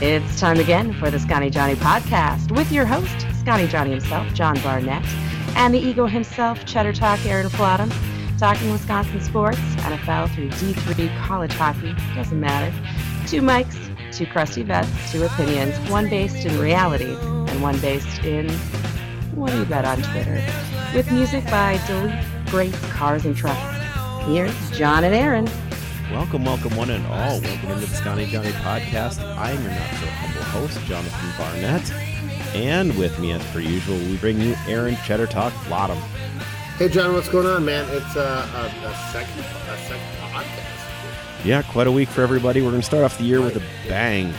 It's time again for the Scotty Johnny podcast with your host, Scotty Johnny himself, John Barnett, and the ego himself, Cheddar Talk, Aaron Flottum, talking Wisconsin sports, NFL through D3, college hockey, doesn't matter. Two mics, two crusty vets, two opinions, one based in reality and one based in what do you bet on Twitter? With music by Delete, Grace, Cars, and Trucks. Here's John and Aaron. Welcome, one and all. Welcome into the Scotty Johnny podcast. I am your not-so-humble host, Jonathan Barnett. And with me, as per usual, we bring you Aaron Cheddar Talk Flottum. Hey, John, what's going on, man? It's a second podcast. Yeah, quite a week for everybody. We're going to start off the year with a bang.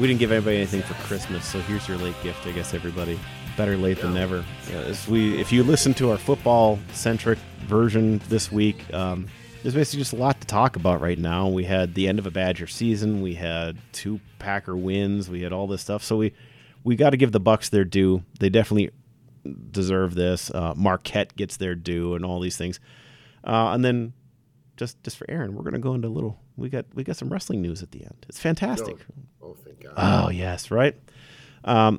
We didn't give anybody anything for Christmas, so here's your late gift, I guess, everybody. Better late than never. If you listen to our football-centric version this week... There's basically just a lot to talk about right now. We had the end of a Badger season. We had two Packer wins. We had all this stuff. So we got to give the Bucks their due. They definitely deserve this. Marquette gets their due and all these things. And then just for Aaron, we're going to go into a little. We got some wrestling news at the end. It's fantastic. Oh, thank God. Oh, yes, right? We'll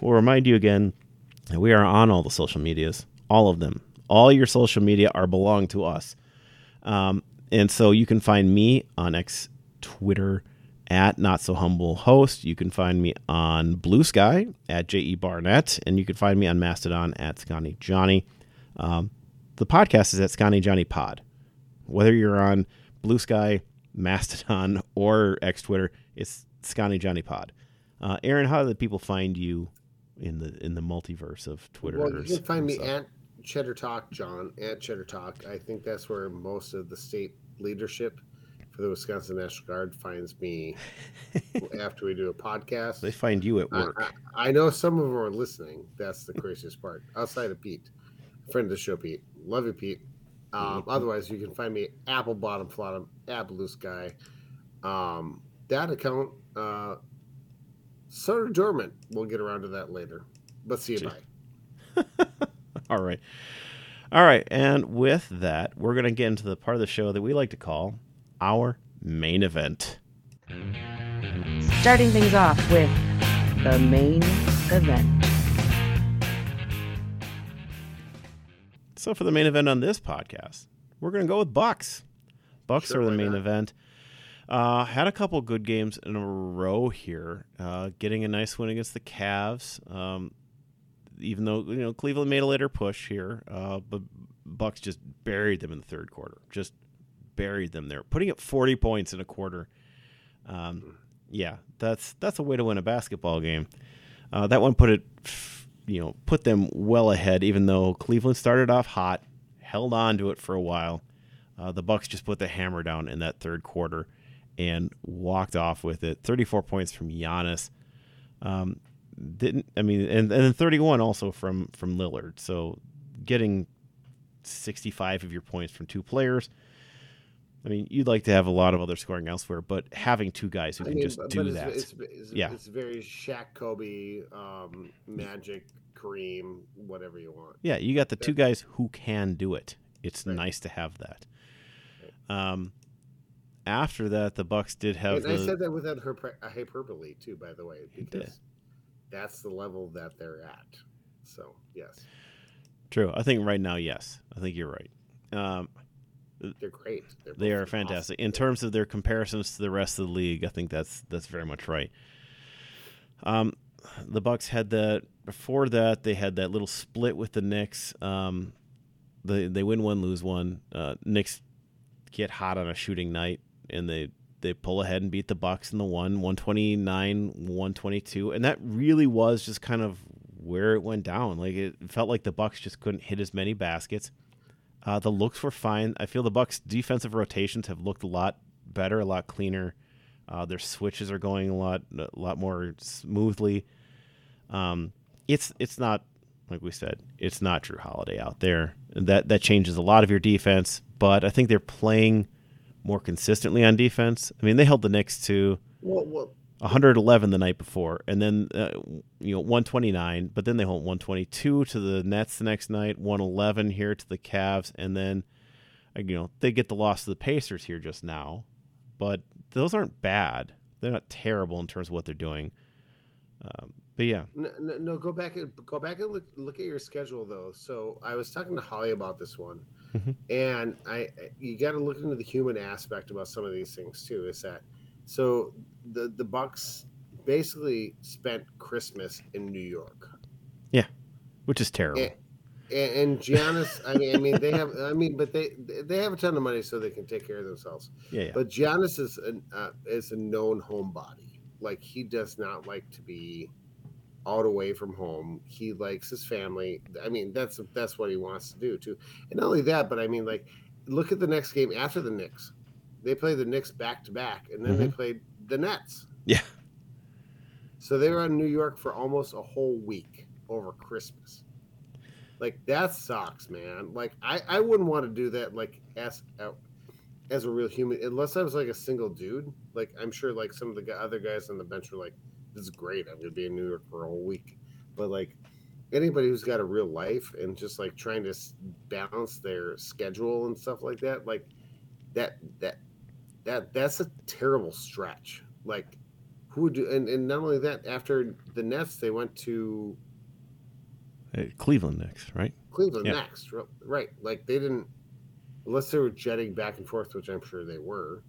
remind you again that we are on all the social medias, all of them. All your social media belong to us. And so you can find me on X Twitter at Not So Humble Host. You can find me on Blue Sky at J.E. Barnett. And you can find me on Mastodon at Scotty Johnny. The podcast is at Scotty Johnny Pod. Whether you're on Blue Sky, Mastodon, or X Twitter, it's Scotty Johnny Pod. Aaron, how do the people find you in the multiverse of Twitter? Well, you can find me at Cheddar Talk, John, at Cheddar Talk. I think that's where most of the state leadership for the Wisconsin National Guard finds me after we do a podcast. They find you at work. I know some of them are listening. That's the craziest part. Outside of Pete, friend of the show, Pete. Love you, Pete. Otherwise, you can find me at Apple Bottom Flottum, at Blue Sky. That account, sort of dormant. We'll get around to that later. But see you, bye. All right. And with that, we're going to get into the part of the show that we like to call our main event. Starting things off with the main event. So for the main event on this podcast, we're going to go with Bucks. Bucks are the main event. Had a couple good games in a row here, getting a nice win against the Cavs. Even though Cleveland made a later push here, but Bucks just buried them in the third quarter. Just buried them there, putting up 40 points in a quarter. Yeah, that's a way to win a basketball game. That one put them well ahead. Even though Cleveland started off hot, held on to it for a while. The Bucks just put the hammer down in that third quarter and walked off with it. 34 points from Giannis. And then 31 also from Lillard. So getting 65 of your points from two players. I mean, you'd like to have a lot of other scoring elsewhere, but having two guys who that. It's very Shaq, Kobe, Magic, Kareem, whatever you want. Yeah, you got the two guys who can do it. It's nice to have that. After that, the Bucks did have. And I said that without hyperbole too, by the way. That's the level that they're at. So, yes. True. I think right now, yes. I think you're right. They're great. They are fantastic. Awesome. In terms of their comparisons to the rest of the league, I think that's very much right. The Bucks had that. Before that, they had that little split with the Knicks. They win one, lose one. Knicks get hot on a shooting night, and they pull ahead and beat the Bucks in the 129-122, and that really was just kind of where it went down. Like it felt like the Bucks just couldn't hit as many baskets. The looks were fine. I feel the Bucks' defensive rotations have looked a lot better, a lot cleaner. Their switches are going a lot more smoothly. It's not like we said. It's not Drew Holiday out there. That changes a lot of your defense, but I think they're playing more consistently on defense. I mean, they held the Knicks to 111 the night before, and then 129. But then they hold 122 to the Nets the next night, 111 here to the Cavs, and then they get the loss to the Pacers here just now. But those aren't bad. They're not terrible in terms of what they're doing. But yeah, no. Go back and look at your schedule though. So I was talking to Holly about this one, and you got to look into the human aspect about some of these things too. Is that so? The Bucks basically spent Christmas in New York. Yeah, which is terrible. And Giannis, I mean, but they have a ton of money, so they can take care of themselves. Yeah. But Giannis is a known homebody. Like, he does not like to be out away from home. He likes his family. I mean, that's what he wants to do, too. And not only that, but, I mean, like, look at the next game after the Knicks. They play the Knicks back-to-back, and then they played the Nets. Yeah. So they were in New York for almost a whole week over Christmas. Like, that sucks, man. Like, I wouldn't want to do that, like, as a real human, unless I was like a single dude. Like, I'm sure like some of the other guys on the bench were like, this is great, I'm gonna be in New York for a whole week. But like anybody who's got a real life and just like trying to balance their schedule and stuff like that, like that's a terrible stretch. Like, who would do? And not only that, after the Nets they went to Cleveland next, right? Next, right? Like, they didn't, unless they were jetting back and forth, which I'm sure they were,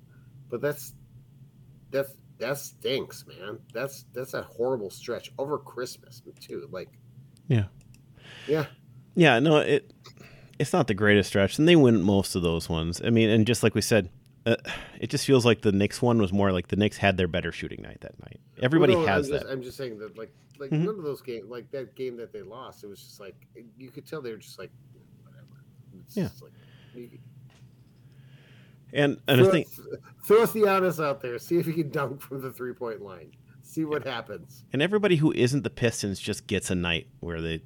but that stinks, man. That's a horrible stretch over Christmas too. Like, yeah. No, it's not the greatest stretch, and they win most of those ones. I mean, and just like we said, it just feels like the Knicks one was more like the Knicks had their better shooting night that night. I'm just saying that, like none of those games, like that game that they lost, it was just like you could tell they were just like whatever. It's just like, and I think throw Giannis out there, see if he can dunk from the 3-point line, see what happens. And everybody who isn't the Pistons just gets a night where they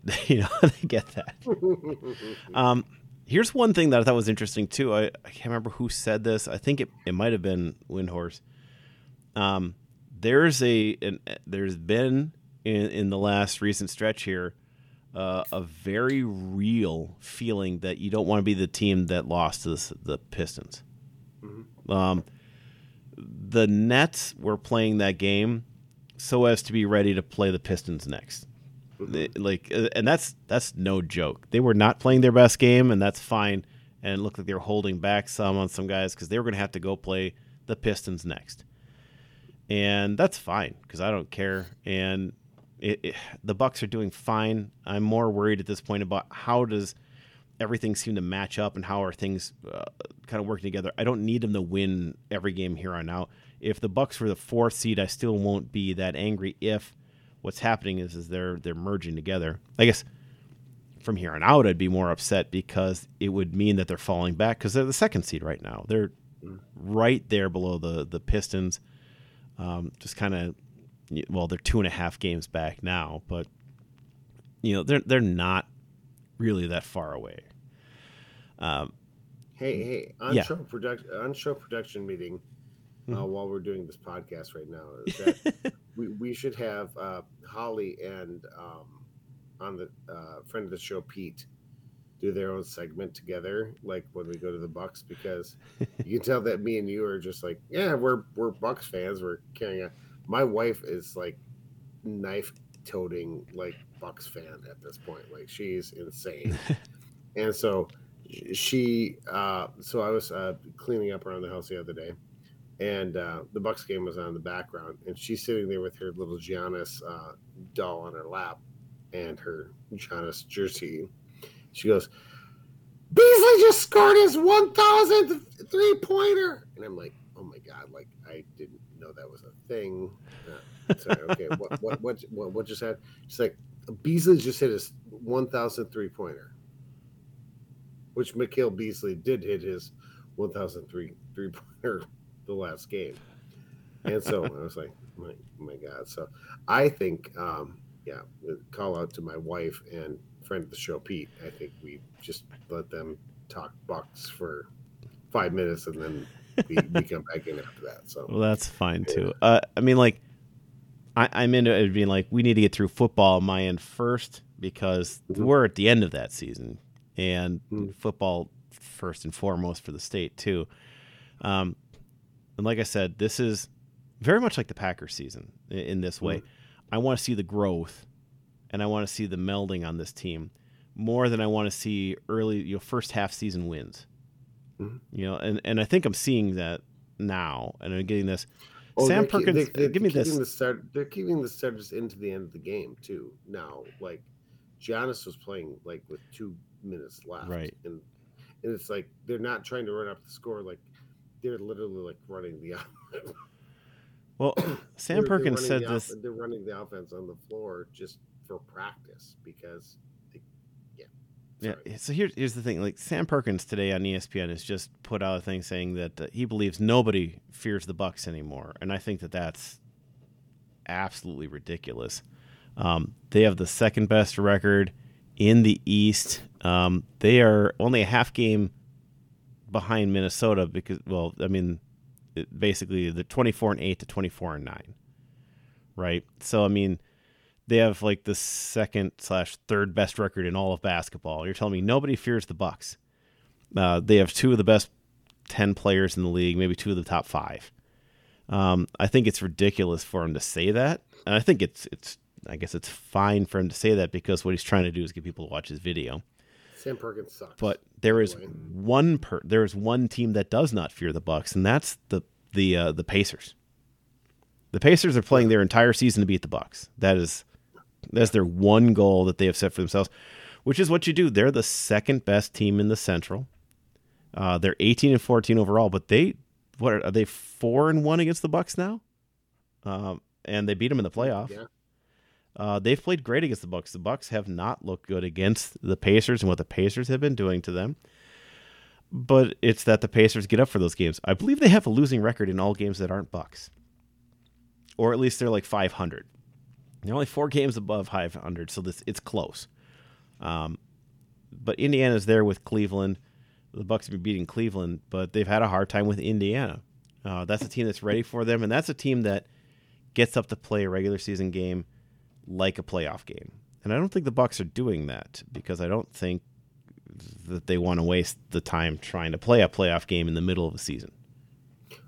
get that. Here's one thing that I thought was interesting too. I can't remember who said this. I think it might have been Windhorse. There's been in the last recent stretch here, a very real feeling that you don't want to be the team that lost to the Pistons. Mm-hmm. The Nets were playing that game so as to be ready to play the Pistons next. Mm-hmm. And that's no joke. They were not playing their best game, and that's fine. And it looked like they were holding back some on some guys because they were going to have to go play the Pistons next. And that's fine because I don't care. And the Bucks are doing fine. I'm more worried at this point about how does everything seem to match up and how are things kind of working together. I don't need them to win every game here on out. If the Bucks were the 4th seed, I still won't be that angry if what's happening is they're merging together. I guess from here on out, I'd be more upset because it would mean that they're falling back because they're the 2nd seed right now. They're right there below the Pistons, just kind of. Well, they're 2.5 games back now, but you know they're not really that far away. Hey! On show production meeting, while we're doing this podcast right now, is that we should have Holly and on the friend of the show Pete do their own segment together, like when we go to the Bucks, because you can tell that me and you are just like, yeah, we're Bucks fans, we're carrying on. My wife is like knife-toting like Bucks fan at this point. Like, she's insane, and so she. So I was cleaning up around the house the other day, and the Bucks game was on in the background, and she's sitting there with her little Giannis doll on her lap and her Giannis jersey. She goes, "Beasley just scored his 1,000th 3-pointer," and I'm like, "Oh my god!" Like, I didn't know that was a thing. Sorry, okay. What just happened? She's like, Beasley just hit his 1,000th 3-pointer, which Michael Beasley did hit his 1,000th 3-pointer the last game. And so I was like, my god. So I think, call out to my wife and friend of the show, Pete. I think we just let them talk Bucks for 5 minutes and then. We come back in after that. So. Well, that's fine, too. I mean, like, I'm into it being like, we need to get through football on my end first because we're at the end of that season. And football first and foremost for the state, too. And like I said, this is very much like the Packers season in this way. I want to see the growth, and I want to see the melding on this team more than I want to see early, first half season wins. Mm-hmm. And I think I'm seeing that now, and I'm getting this. Sam Perkins, give me this. They're keeping the starters into the end of the game too now. Like Giannis was playing like with 2 minutes left, right? And it's like they're not trying to run up the score. Like they're literally like running the offense. Well, Sam Perkins said this. They're running the offense on the floor just for practice because, So here's the thing. Like Sam Perkins today on ESPN has just put out a thing saying that he believes nobody fears the Bucks anymore, and I think that that's absolutely ridiculous. They have the second best record in the East. They are only a half game behind Minnesota because, basically the 24-8 to 24-9, right? So they have like the second/third best record in all of basketball. You're telling me nobody fears the Bucks. They have two of the best 10 players in the league, maybe two of the top five. I think it's ridiculous for him to say that. And I think it's fine for him to say that because what he's trying to do is get people to watch his video. Sam Perkins sucks. But there is one team that does not fear the Bucks, and that's the Pacers. The Pacers are playing their entire season to beat the Bucks. That's their one goal that they have set for themselves, which is what you do. They're the second best team in the Central. They're 18-14 overall, but are they 4-1 against the Bucks now? And they beat them in the playoff. Yeah. They've played great against the Bucks. The Bucks have not looked good against the Pacers and what the Pacers have been doing to them. But it's that the Pacers get up for those games. I believe they have a losing record in all games that aren't Bucks, or at least they're like 500. They're only 4 games above 500, so it's close. But Indiana's there with Cleveland. The Bucks have been beating Cleveland, but they've had a hard time with Indiana. That's a team that's ready for them, and that's a team that gets up to play a regular season game like a playoff game. And I don't think the Bucks are doing that because I don't think that they want to waste the time trying to play a playoff game in the middle of a season.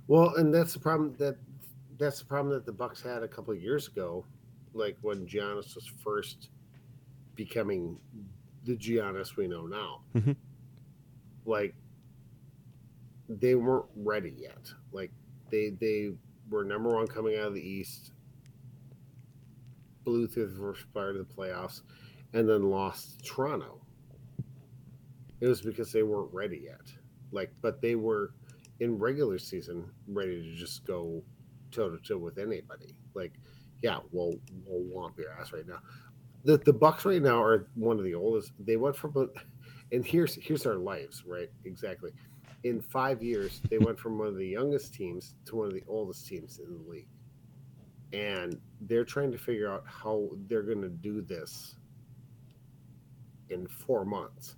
Well, and that's the problem that the Bucks had a couple of years ago. Like when Giannis was first becoming the Giannis we know now, mm-hmm. Like they weren't ready yet. Like they were number one coming out of the East, blew through the first part of the playoffs, and then lost to Toronto. It was because they weren't ready yet. But they were in regular season ready to just go toe to toe with anybody. Yeah, we'll womp your ass right now. The Bucks right now are one of the oldest. They went from, and here's our lives, right? Exactly. In 5 years, they went from one of the youngest teams to one of the oldest teams in the league, and they're trying to figure out how they're going to do this in 4 months.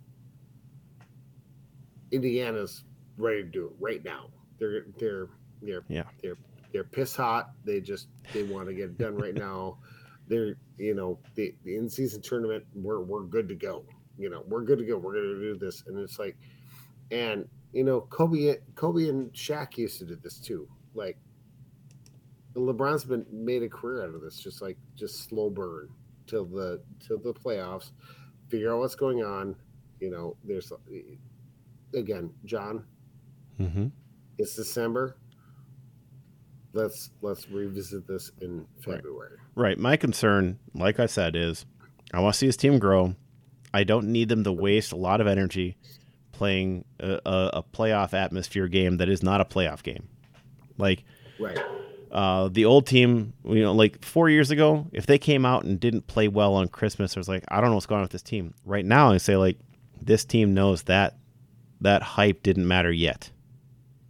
Indiana's ready to do it right now. They're piss hot. They want to get it done right now. They're the in season tournament. We're good to go. We're good to go. We're going to do this. And it's like, and Kobe and Shaq used to do this too. Like LeBron's made a career out of this. Just slow burn till the playoffs. Figure out what's going on. There's again, John. Mm-hmm. It's December. Let's revisit this in February. Right. My concern, like I said, is I want to see his team grow. I don't need them to waste a lot of energy playing a playoff atmosphere game that is not a playoff game. Right. The old team, 4 years ago, if they came out and didn't play well on Christmas, I was like, I don't know what's going on with this team. Right now, I say this team knows that hype didn't matter yet.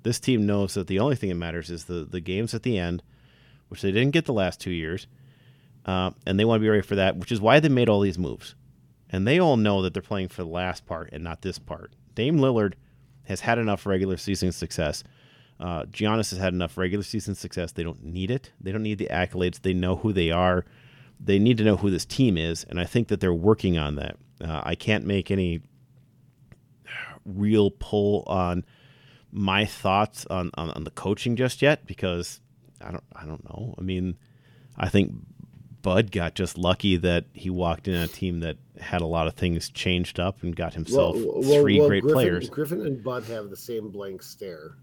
This team knows that the only thing that matters is the games at the end, which they didn't get the last 2 years, and they want to be ready for that, which is why they made all these moves. And they all know that they're playing for the last part and not this part. Dame Lillard has had enough regular season success. Giannis has had enough regular season success. They don't need it. They don't need the accolades. They know who they are. They need to know who this team is, and I think that they're working on that. I can't make any real pull on my thoughts on the coaching just yet, because I don't know. I mean, I think Bud got just lucky that he walked in on a team that had a lot of things changed up and got himself three great players. Griffin and Bud have the same blank stare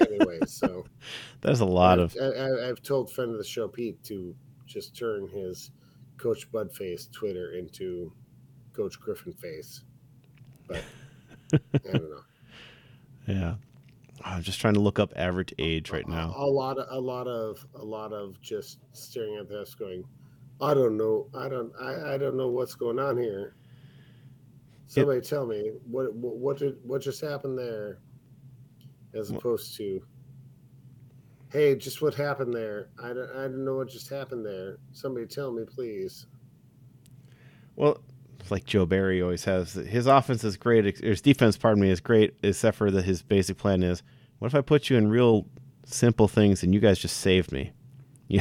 anyway, so that's a lot I've told friend of the show Pete to just turn his Coach Bud face Twitter into Coach Griffin face, but I don't know. Yeah, I'm just trying to look up average age right now. A lot of just staring at this, going, I don't know what's going on here. Somebody tell me what just happened there, as opposed to, hey, just what happened there? I don't know what just happened there. Somebody tell me, please. Well, like Joe Barry always has, his offense is great. His defense, is great, except for that his basic plan is, what if I put you in real simple things and you guys just save me? Yeah.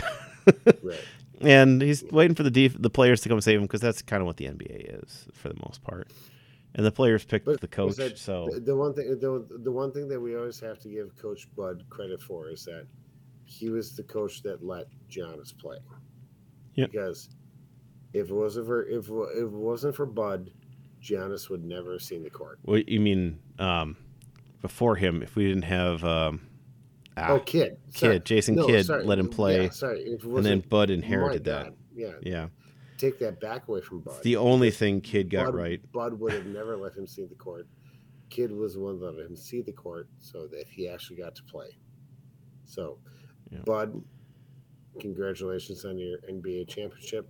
Right. And he's waiting for the players to come save him, because that's kind of what the NBA is for the most part. And the players picked the coach. So the one thing that we always have to give Coach Bud credit for is that he was the coach that let Giannis play. Yep. Because if it wasn't for Bud, Giannis would never have seen the court. Well, you mean before him? If we didn't have Jason Kidd let him play, and then Bud inherited that. Yeah, yeah. Take that back away from Bud. It's the only thing Kidd got right. Bud would have never let him see the court. Kidd was the one that let him see the court so that he actually got to play. So, yeah. Bud, congratulations on your NBA championship.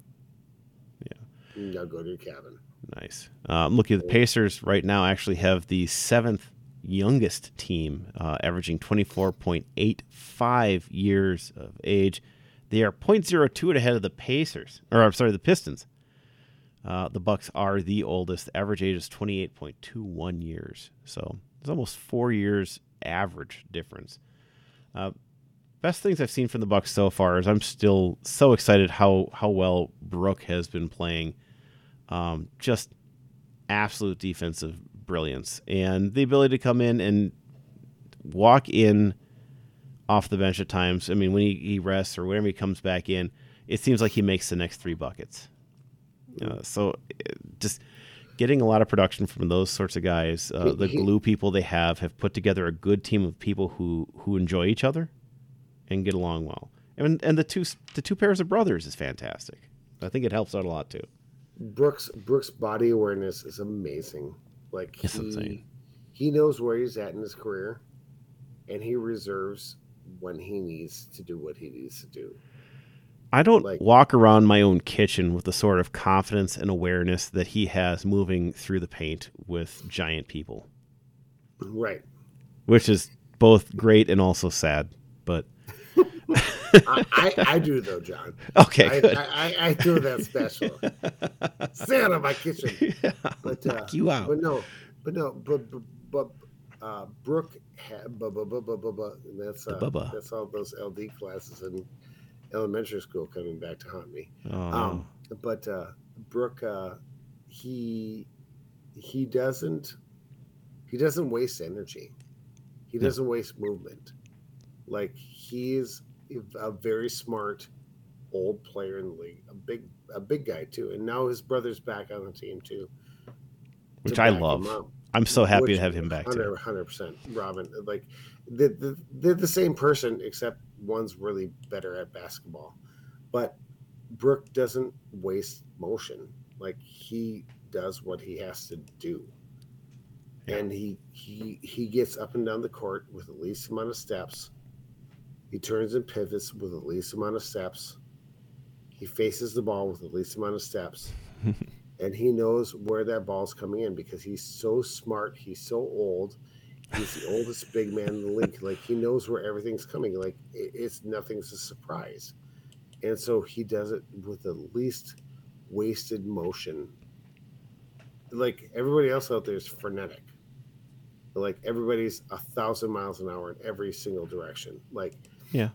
Yeah. Now go to your cabin. Nice. I'm looking at the Pacers right now, actually have the seventh youngest team, averaging 24.85 years of age. They are 0.02 ahead of the Pistons. The Bucks are the oldest. Average age is 28.21 years. So there's almost 4 years average difference. Best things I've seen from the Bucks so far is I'm still so excited how well Brooke has been playing. Just absolute defensive brilliance. And the ability to come in and walk in off the bench at times. I mean, when he rests or whenever he comes back in, it seems like he makes the next three buckets. So just getting a lot of production from those sorts of guys, the glue people they have put together a good team of people who enjoy each other and get along well. And the two pairs of brothers is fantastic. I think it helps out a lot too. Brooke's body awareness is amazing. Like, it's insane. He knows where he's at in his career, and he reserves when he needs to do what he needs to do. I don't walk around my own kitchen with the sort of confidence and awareness that he has moving through the paint with giant people. Right. Which is both great and also sad, but... I do, though, John. Okay, good. I do that special. Stay out of my kitchen. Yeah, but, knock you out. But Brooke... And that's all those LD classes in elementary school coming back to haunt me. But Brooke, he doesn't waste energy. He doesn't waste movement. Like, he's a very smart old player in the league, a big guy too. And now his brother's back on the team too, which I love. I'm so happy to have him back. 100%, Robin. Like, they're the same person, except one's really better at basketball. But Brooke doesn't waste motion. Like, he does what he has to do, and he gets up and down the court with the least amount of steps. He turns and pivots with the least amount of steps. He faces the ball with the least amount of steps. And he knows where that ball's coming in because he's so smart. He's so old. He's the oldest big man in the league. Like, he knows where everything's coming. Like, nothing's a surprise. And so he does it with the least wasted motion. Like, everybody else out there is frenetic. Like, everybody's 1,000 miles an hour in every single direction. Like, yeah,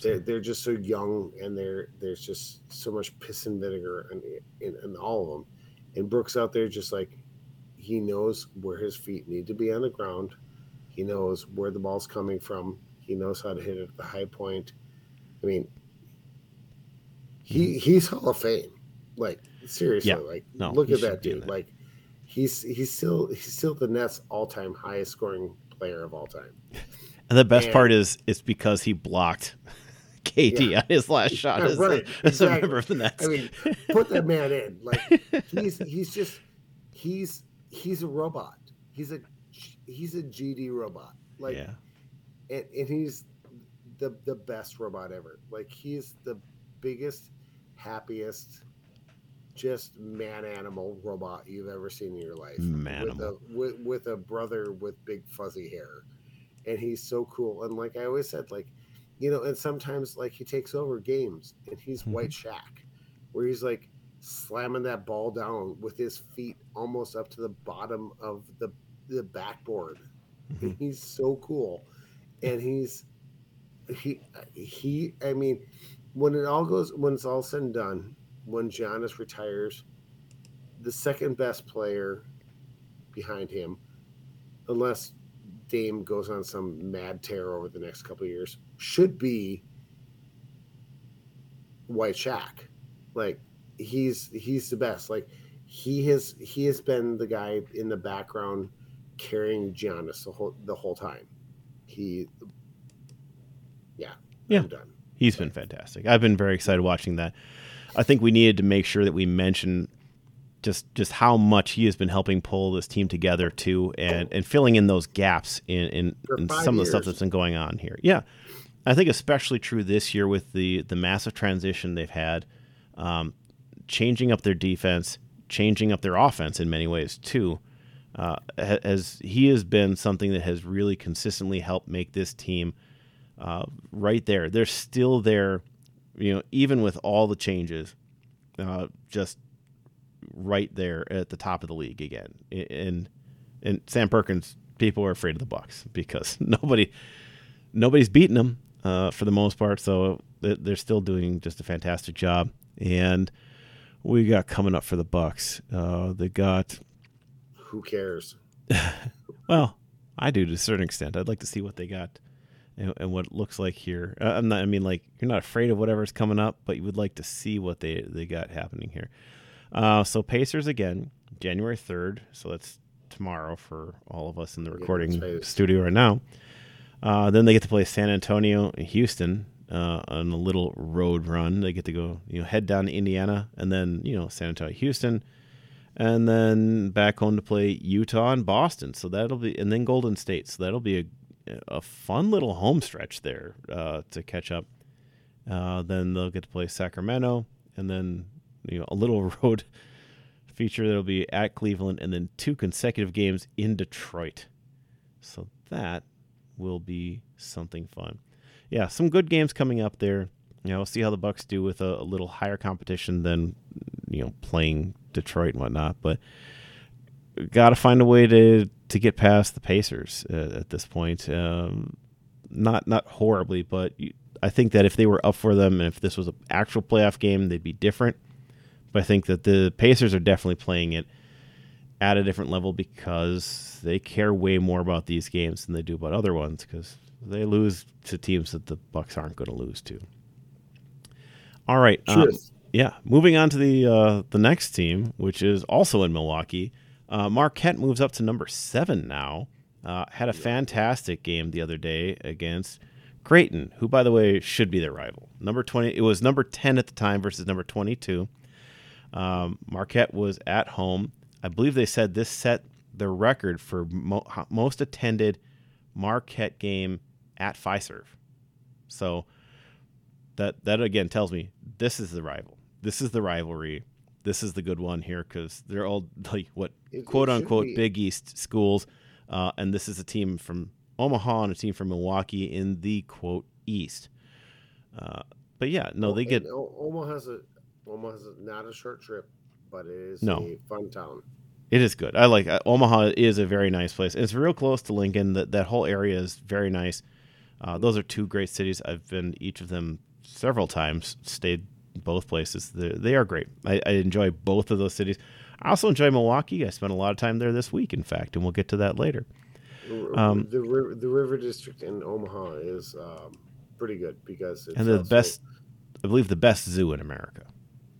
they're just so young, and there's just so much piss and vinegar in all of them. And Brooke's out there just like, he knows where his feet need to be on the ground. He knows where the ball's coming from. He knows how to hit it at the high point. I mean, he's Hall of Fame. Like, seriously, look at that dude. Like, he's still the Nets' all-time highest scoring player of all time. And the best part is it's because he blocked KD on his last shot as a member of the Nets. I mean, put that man in. Like, he's a robot. He's a GD robot. Like, and he's the best robot ever. Like, he's the biggest, happiest, just man animal robot you've ever seen in your life. With a brother with big fuzzy hair. And he's so cool. And like I always said, like, you know, and sometimes like he takes over games and he's White Shaq, where he's like slamming that ball down with his feet almost up to the bottom of the backboard. And he's so cool. And I mean, when it's all said and done, when Giannis retires, the second best player behind him, unless Dame goes on some mad tear over the next couple of years, should be White Shaq. Like, he's the best. Like, he has been the guy in the background carrying Giannis the whole time. I'm done. He's been fantastic. I've been very excited watching that. I think we needed to make sure that we mention just how much he has been helping pull this team together too, and filling in those gaps in some of the stuff that's been going on here. Yeah. I think especially true this year with the massive transition they've had, changing up their defense, changing up their offense in many ways too. As he has been something that has really consistently helped make this team right there. They're still there, you know, even with all the changes, just right there at the top of the league again. And Sam Perkins, people are afraid of the Bucks because nobody's beating them for the most part. So they're still doing just a fantastic job. And we got coming up for the Bucks. They got. Who cares? Well, I do to a certain extent. I'd like to see what they got. And what it looks like here. You're not afraid of whatever's coming up, but you would like to see what they got happening here. So Pacers again, January 3rd. So that's tomorrow for all of us in the recording studio right now. Then they get to play San Antonio and Houston on a little road run. They get to go, head down to Indiana and then, San Antonio, Houston, and then back home to play Utah and Boston. So that'll be, and then Golden State. So that'll be a fun little home stretch there to catch up. Then they'll get to play Sacramento, and then a little road feature that'll be at Cleveland, and then two consecutive games in Detroit. So that will be something fun. Yeah, some good games coming up there. We'll see how the Bucks do with a little higher competition than playing Detroit and whatnot, but got to find a way to get past the Pacers at this point. Not horribly, but I think that if they were up for them and if this was an actual playoff game, they'd be different. But I think that the Pacers are definitely playing it at a different level because they care way more about these games than they do about other ones because they lose to teams that the Bucks aren't going to lose to. All right. Moving on to the next team, which is also in Milwaukee. Marquette moves up to number 7 now. Had a fantastic game the other day against Creighton, who, by the way, should be their rival. Number 20. It was number 10 at the time versus number 22. Marquette was at home. I believe they said this set the record for most attended Marquette game at Fiserv. So that again tells me this is the rival. This is the rivalry. This is the good one here because they're all quote-unquote Big East schools, and this is a team from Omaha and a team from Milwaukee in the, quote, East. They get... Omaha's not a short trip, but it is a fun town. It is good. I like Omaha is a very nice place. It's real close to Lincoln. That whole area is very nice. Those are two great cities. I've been each of them several times, stayed both places. They are great. I enjoy both of those cities. I also enjoy Milwaukee. I spent a lot of time there this week, in fact, and we'll get to that later. The River District in Omaha is pretty good because it's I believe, the best zoo in America.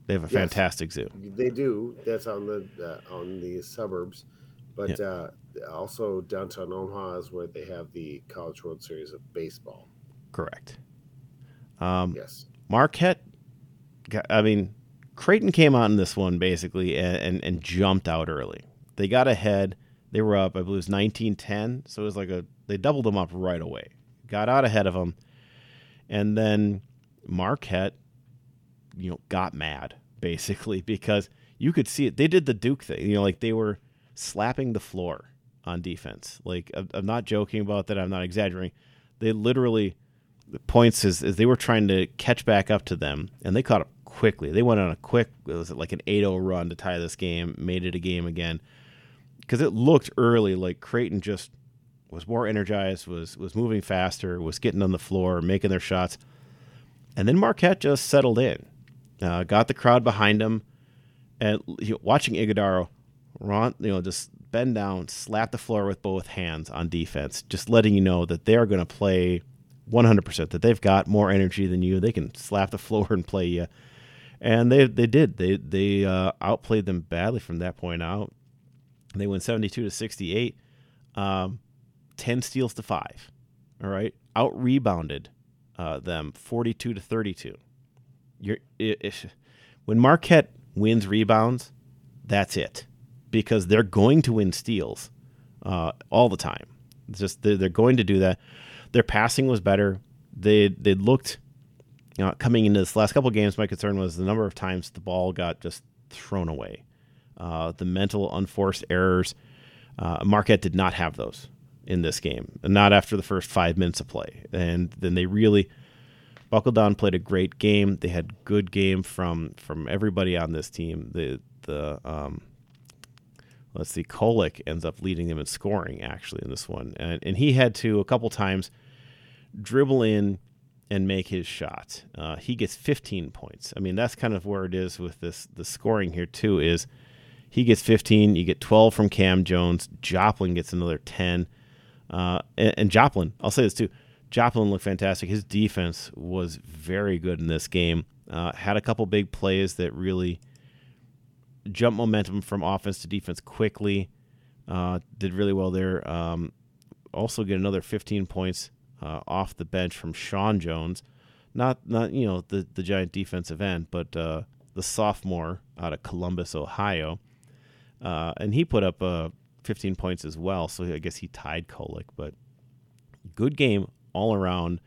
They have a fantastic zoo. They do. That's on the suburbs, but also downtown Omaha is where they have the College World Series of baseball. Correct. Yes. Marquette. I mean, Creighton came out in this one basically and jumped out early. They got ahead. They were up, I believe, it was 19-10. So it was like they doubled them up right away. Got out ahead of them, and then Marquette, got mad basically because you could see it. They did the Duke thing, like they were slapping the floor on defense. Like I'm not joking about that. I'm not exaggerating. They literally the points is they were trying to catch back up to them, and they caught up quickly. They went on an 8-0 run to tie this game, made it a game again. Because it looked early like Creighton just was more energized, was moving faster, was getting on the floor, making their shots. And then Marquette just settled in, got the crowd behind him, and watching Iguodaro, just bend down, slap the floor with both hands on defense, just letting you know that they're going to play 100%, that they've got more energy than you. They can slap the floor and play you. And they did. They outplayed them badly from that point out. They win 72-68, 10 steals to 5. All right, out-rebounded them 42-32. When Marquette wins rebounds, that's it, because they're going to win steals all the time. It's just they're going to do that. Their passing was better. They looked, coming into this last couple of games, my concern was the number of times the ball got just thrown away. The mental unforced errors, Marquette did not have those in this game, not after the first 5 minutes of play. And then they really buckled down, played a great game. They had good game from everybody on this team. Kolek ends up leading them in scoring actually in this one. And he had to a couple times dribble in and make his shot. He gets 15 points. I mean, that's kind of where it is with the scoring here too is, he gets 15. You get 12 from Cam Jones. Joplin gets another 10. And Joplin, I'll say this too, Joplin looked fantastic. His defense was very good in this game. Had a couple big plays that really jumped momentum from offense to defense quickly. Did really well there. Also get another 15 points off the bench from Sean Jones. Not the giant defensive end, but the sophomore out of Columbus, Ohio. And he put up 15 points as well, so I guess he tied Kolek. But good game all around.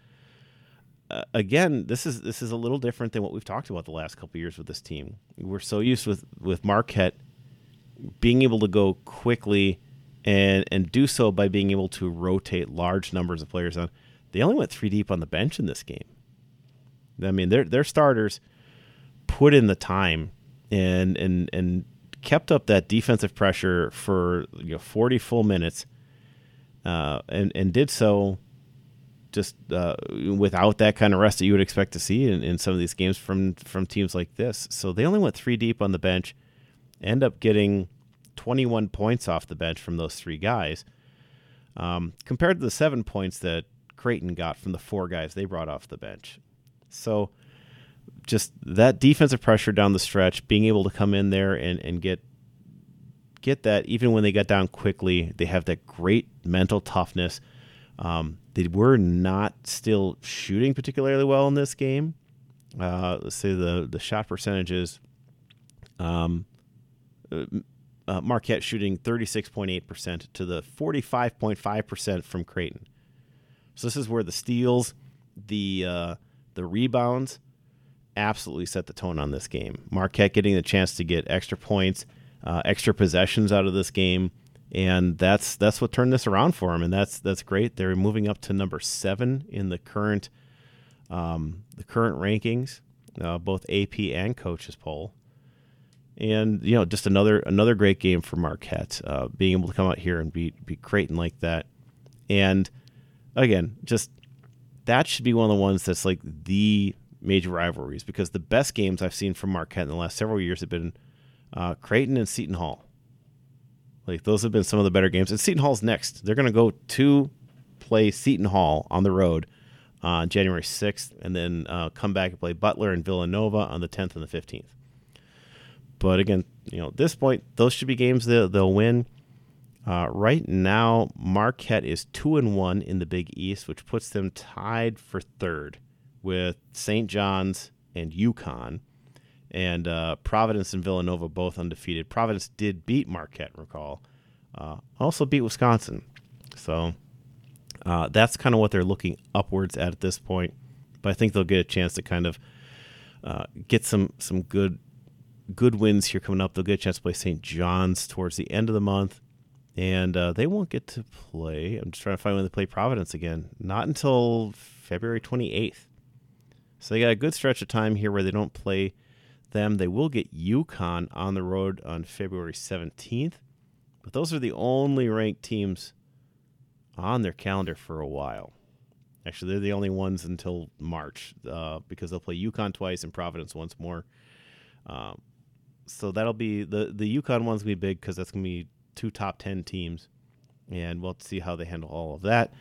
Again, this is a little different than what we've talked about the last couple of years with this team. We're so used with Marquette being able to go quickly and do so by being able to rotate large numbers of players on. They only went three deep on the bench in this game. I mean, their starters put in the time and kept up that defensive pressure for 40 full minutes, and did so just without that kind of rest that you would expect to see in some of these games from teams like this. So they only went three deep on the bench, end up getting 21 points off the bench from those three guys, compared to the 7 points that Creighton got from the four guys they brought off the bench. So just that defensive pressure down the stretch, being able to come in there and get that, even when they got down quickly, they have that great mental toughness. They were not still shooting particularly well in this game. Let's say the shot percentages, Marquette shooting 36.8% to the 45.5% from Creighton. So this is where the steals, the rebounds, absolutely set the tone on this game. Marquette getting the chance to get extra points, extra possessions out of this game, and that's what turned this around for them, and that's great. They're moving up to number 7 in the current rankings, both AP and coaches poll, and just another great game for Marquette, being able to come out here and beat Creighton like that, and again, just that should be one of the ones that's like the major rivalries, because the best games I've seen from Marquette in the last several years have been Creighton and Seton Hall. Like, those have been some of the better games. And Seton Hall's next. They're going to go to play Seton Hall on the road on January 6th, and then come back and play Butler and Villanova on the 10th and the 15th. But again, you know, at this point, those should be games that they'll win. Right now, Marquette is 2-1 in the Big East, which puts them tied for third with St. John's and UConn. And Providence and Villanova both undefeated. Providence did beat Marquette, recall. Also beat Wisconsin. So that's kind of what they're looking upwards at this point. But I think they'll get a chance to kind of get some good wins here coming up. They'll get a chance to play St. John's towards the end of the month. And they won't get to play. I'm just trying to find when they play Providence again. Not until February 28th. So they got a good stretch of time here where they don't play them. They will get UConn on the road on February 17th, but those are the only ranked teams on their calendar for a while. Actually, they're the only ones until March because they'll play UConn twice and Providence once more. So that'll be the UConn one's going to be big because that's going to be two top 10 teams, and we'll see how they handle all of that.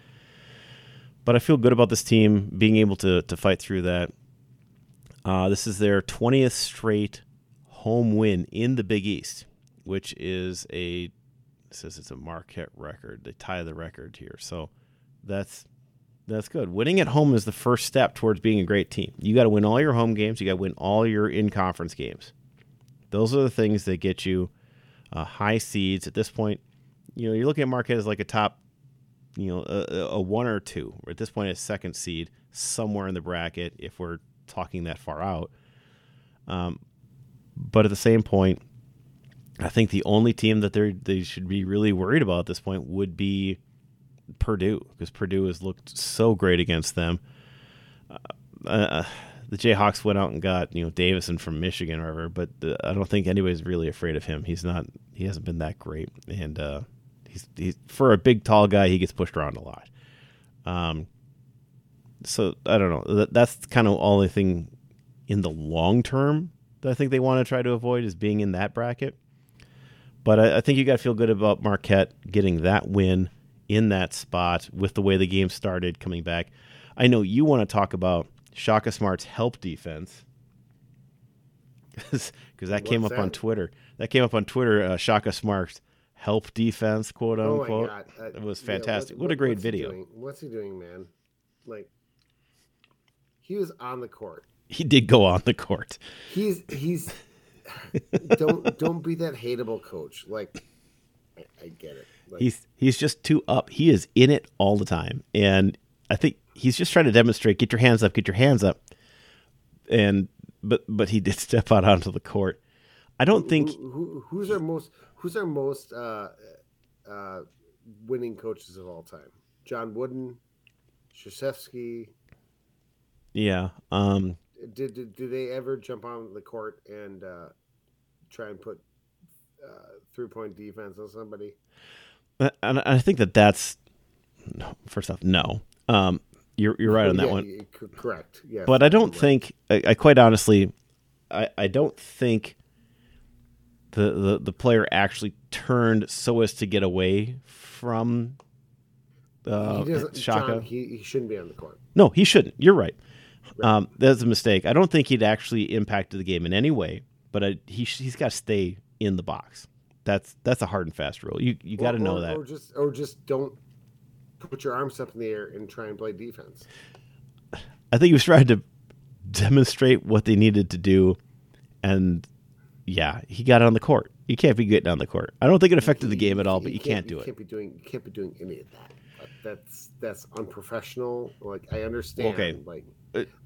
But I feel good about this team being able to fight through that. This is their 20th straight home win in the Big East, which is it's a Marquette record. They tie the record here. So that's good. Winning at home is the first step towards being a great team. You got to win all your home games. You got to win all your in-conference games. Those are the things that get you high seeds. At this point, you know, you're looking at Marquette as like a top, you know, a one or two. At this point, a second seed somewhere in the bracket if we're talking that far out. But at the same point, I think the only team that they should be really worried about at this point would be Purdue, because Purdue has looked so great against them. The Jayhawks went out and got, you know, Davison from Michigan or whatever, but I don't think anybody's really afraid of him. He hasn't been that great, and he's for a big tall guy, he gets pushed around a lot. So I don't know. That's kind of all the thing in the long term that I think they want to try to avoid is being in that bracket. But I think you got to feel good about Marquette getting that win in that spot with the way the game started coming back. I know you want to talk about Shaka Smart's help defense because on Twitter. That came up on Twitter, Shaka Smart's help defense, quote unquote. Oh my God. It was fantastic. What a great video. What's he doing, man? Like, he was on the court. He did go on the court. He's don't be that hateable, coach. Like, I get it. Like, he's just too up. He is in it all the time, and I think he's just trying to demonstrate, get your hands up. And but he did step out onto the court. I don't think who's our most winning coaches of all time? John Wooden, Krzyzewski. Yeah. Did they ever jump on the court and try and put 3-point defense on somebody? And I think that's first off, no. You're right on that one. Correct. Yeah. But I don't think I quite honestly, I don't think the player actually turned so as to get away from. Shaka. John, he shouldn't be on the court. No, he shouldn't. You're right. That's a mistake. I don't think he'd actually impacted the game in any way, but he's got to stay in the box. That's a hard and fast rule. You got to know that. Or just don't put your arms up in the air and try and play defense. I think he was trying to demonstrate what they needed to do, and yeah, he got on the court. You can't be getting on the court. I don't think it affected the game at all, but you can't do it. You can't be doing any of that. That's unprofessional. Like, I understand. Okay. Like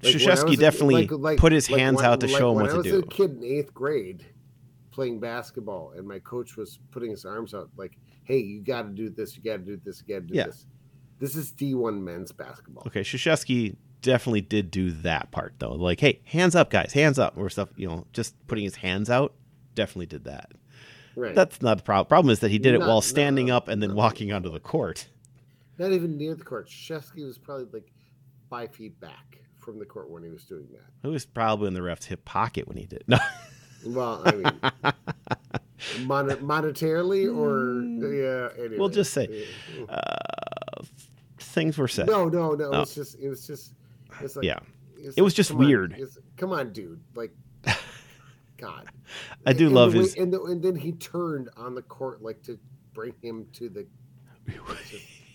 Krzyzewski definitely put his hands out to show him what to do. When I was a kid in 8th grade playing basketball, and my coach was putting his arms out like, hey, you got to do this, you got to do this, you got to do this. This is D1 men's basketball. Okay, Krzyzewski definitely did do that part, though. Like, hey, hands up, guys, hands up, or stuff, you know, just putting his hands out, definitely did that. Right. That's not the problem. Problem is that he did it while standing up and then walking onto the court. Not even near the court. Krzyzewski was probably like 5 feet back from the court when he was doing that. He was probably in the ref's hip pocket when he did. No. Well, I mean, monetarily or yeah. Anyway. We'll just say things were said. No. Oh. It was just. It's like, yeah. It was just weird. Come on, dude. Like, God. I do love his. And then he turned on the court like to bring him to the.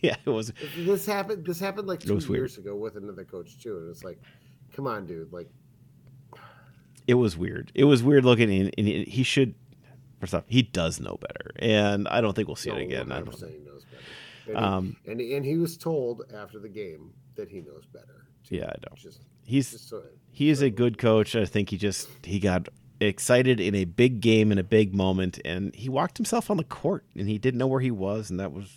Yeah, it was. This happened like 2 years ago with another coach too. And it's like, come on, dude. Like, it was weird. It was weird looking, and he should. First off, he does know better, and I don't think we'll see it again. 100% I don't think he knows better. And he was told after the game that he knows better. Yeah, I know. He is a good coach. I think he got excited in a big game in a big moment, and he walked himself on the court, and he didn't know where he was, and that was.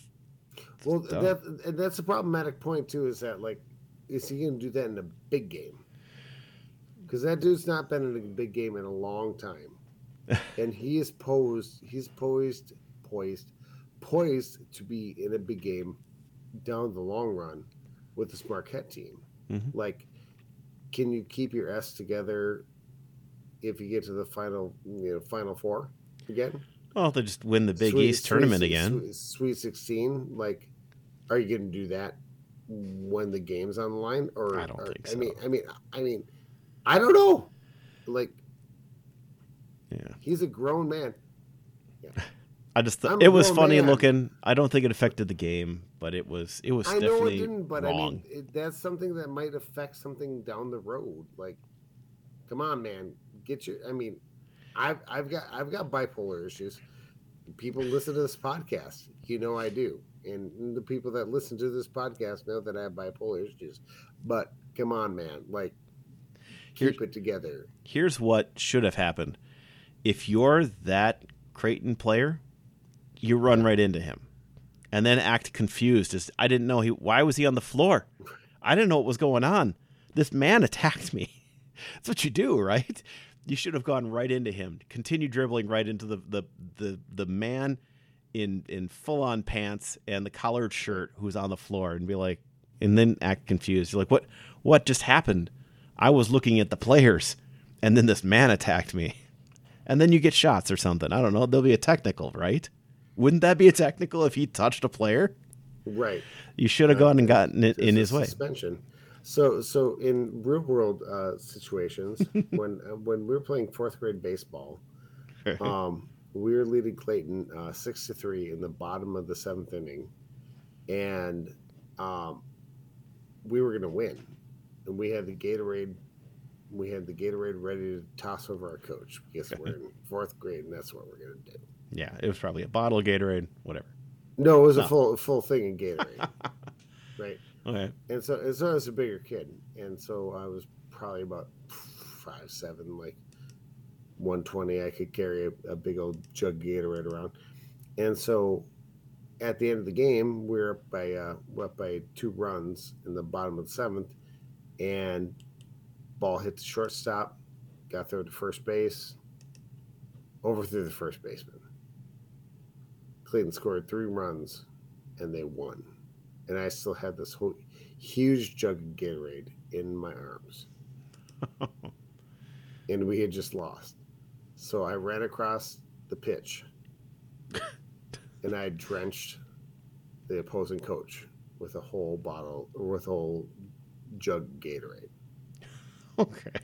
Well, that's a problematic point, too, is that, like, is he going to do that in a big game? Because that dude's not been in a big game in a long time. And he is poised to be in a big game down the long run with this Marquette team. Mm-hmm. Like, can you keep your S together if you get to the final four again? Well, they just win the Big East tournament again. Sweet 16, like, are you going to do that when the game's on the line? Or I don't think so. I mean, I don't know. Like, yeah, he's a grown man. Yeah. I just it was funny looking. I don't think it affected the game, but it was definitely wrong. I know it didn't, but wrong. I mean, that's something that might affect something down the road. Like, come on, man, get your. I mean. I've got bipolar issues. People listen to this podcast. You know I do. And the people that listen to this podcast know that I have bipolar issues. But come on, man. Like, keep it together. Here's what should have happened. If you're that Creighton player, you run right into him. And then act confused. I didn't know why was he on the floor? I didn't know what was going on. This man attacked me. That's what you do, right? You should have gone right into him. Continue dribbling right into the man in full-on pants and the collared shirt who's on the floor and be like, and then act confused. You're like, what just happened? I was looking at the players, and then this man attacked me. And then you get shots or something. I don't know. There'll be a technical, right? Wouldn't that be a technical if he touched a player? Right. You should have gone and gotten it in his way. Suspension. So in real world situations, when we were playing fourth grade baseball, we were leading Clayton 6-3 in the bottom of the seventh inning, and we were going to win, and we had the Gatorade ready to toss over our coach because we're in fourth grade and that's what we're going to do. Yeah, it was probably a bottle of Gatorade, whatever. No, it was a full thing of Gatorade, right? Okay. And so I was a bigger kid, and so I was probably about 5'7", like 120. I could carry a big old jug Gatorade around. And so at the end of the game, we were up by 2 runs in the bottom of the seventh, and ball hit the shortstop, got through to first base, overthrew the first baseman. Clayton scored 3 runs, and they won. And I still had this whole huge jug of Gatorade in my arms. And we had just lost. So I ran across the pitch. And I drenched the opposing coach with a whole jug of Gatorade. Okay.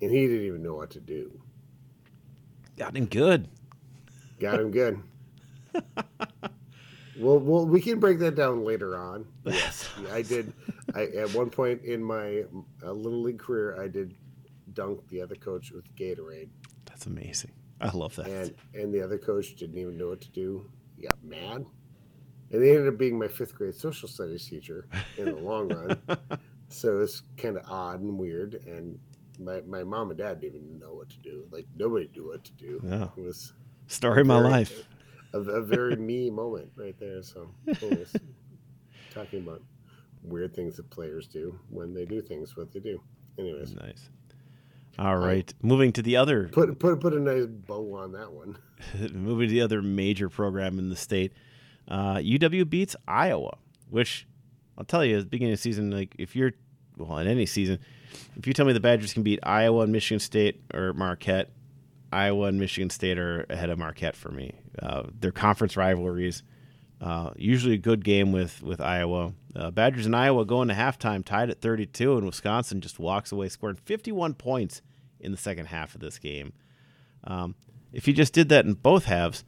And he didn't even know what to do. Got him good. Well, we can break that down later on. Yes, I did. At one point in my little league career, I did dunk the other coach with Gatorade. That's amazing. I love that. And the other coach didn't even know what to do. He got mad. And they ended up being my 5th grade social studies teacher in the long run. So it's kind of odd and weird. And my mom and dad didn't even know what to do. Like, nobody knew what to do. Yeah. It was story of my life. A very me moment right there. So, always talking about weird things that players do when they do things, what they do. Anyways, nice. All right, moving to the other. Put a nice bow on that one. Moving to the other major program in the state, UW beats Iowa, which I'll tell you at the beginning of the season. Like, in any season, if you tell me the Badgers can beat Iowa and Michigan State or Marquette, Iowa and Michigan State are ahead of Marquette for me. They're conference rivalries. Usually a good game with Iowa. Badgers and Iowa go into halftime tied at 32, and Wisconsin just walks away scoring 51 points in the second half of this game. If you just did that in both halves,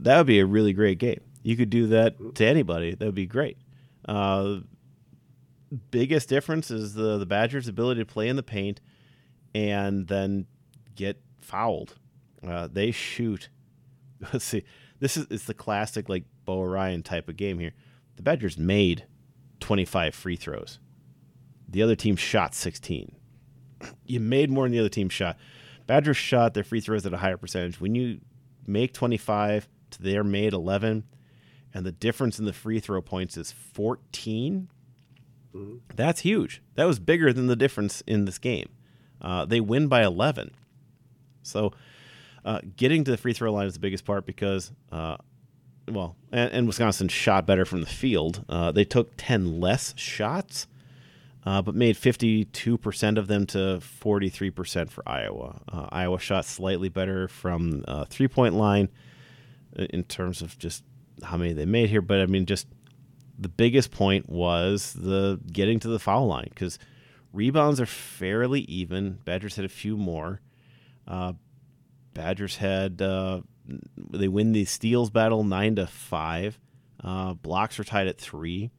that would be a really great game. You could do that to anybody. That would be great. Biggest difference is the Badgers' ability to play in the paint and then get fouled. They shoot. Let's see. It's the classic, like, Bo Ryan type of game here. The Badgers made 25 free throws. The other team shot 16. You made more than the other team shot. Badgers shot their free throws at a higher percentage. When you make 25 to their made 11, and the difference in the free throw points is 14, that's huge. That was bigger than the difference in this game. They win by 11. So getting to the free throw line is the biggest part because and Wisconsin shot better from the field. They took 10 less shots, but made 52% of them to 43% for Iowa. Iowa shot slightly better from three-point line in terms of just how many they made here. But, I mean, just the biggest point was the getting to the foul line because rebounds are fairly even. Badgers had a few more. Badgers had... They win the steals battle 9-5. Blocks are tied at 3.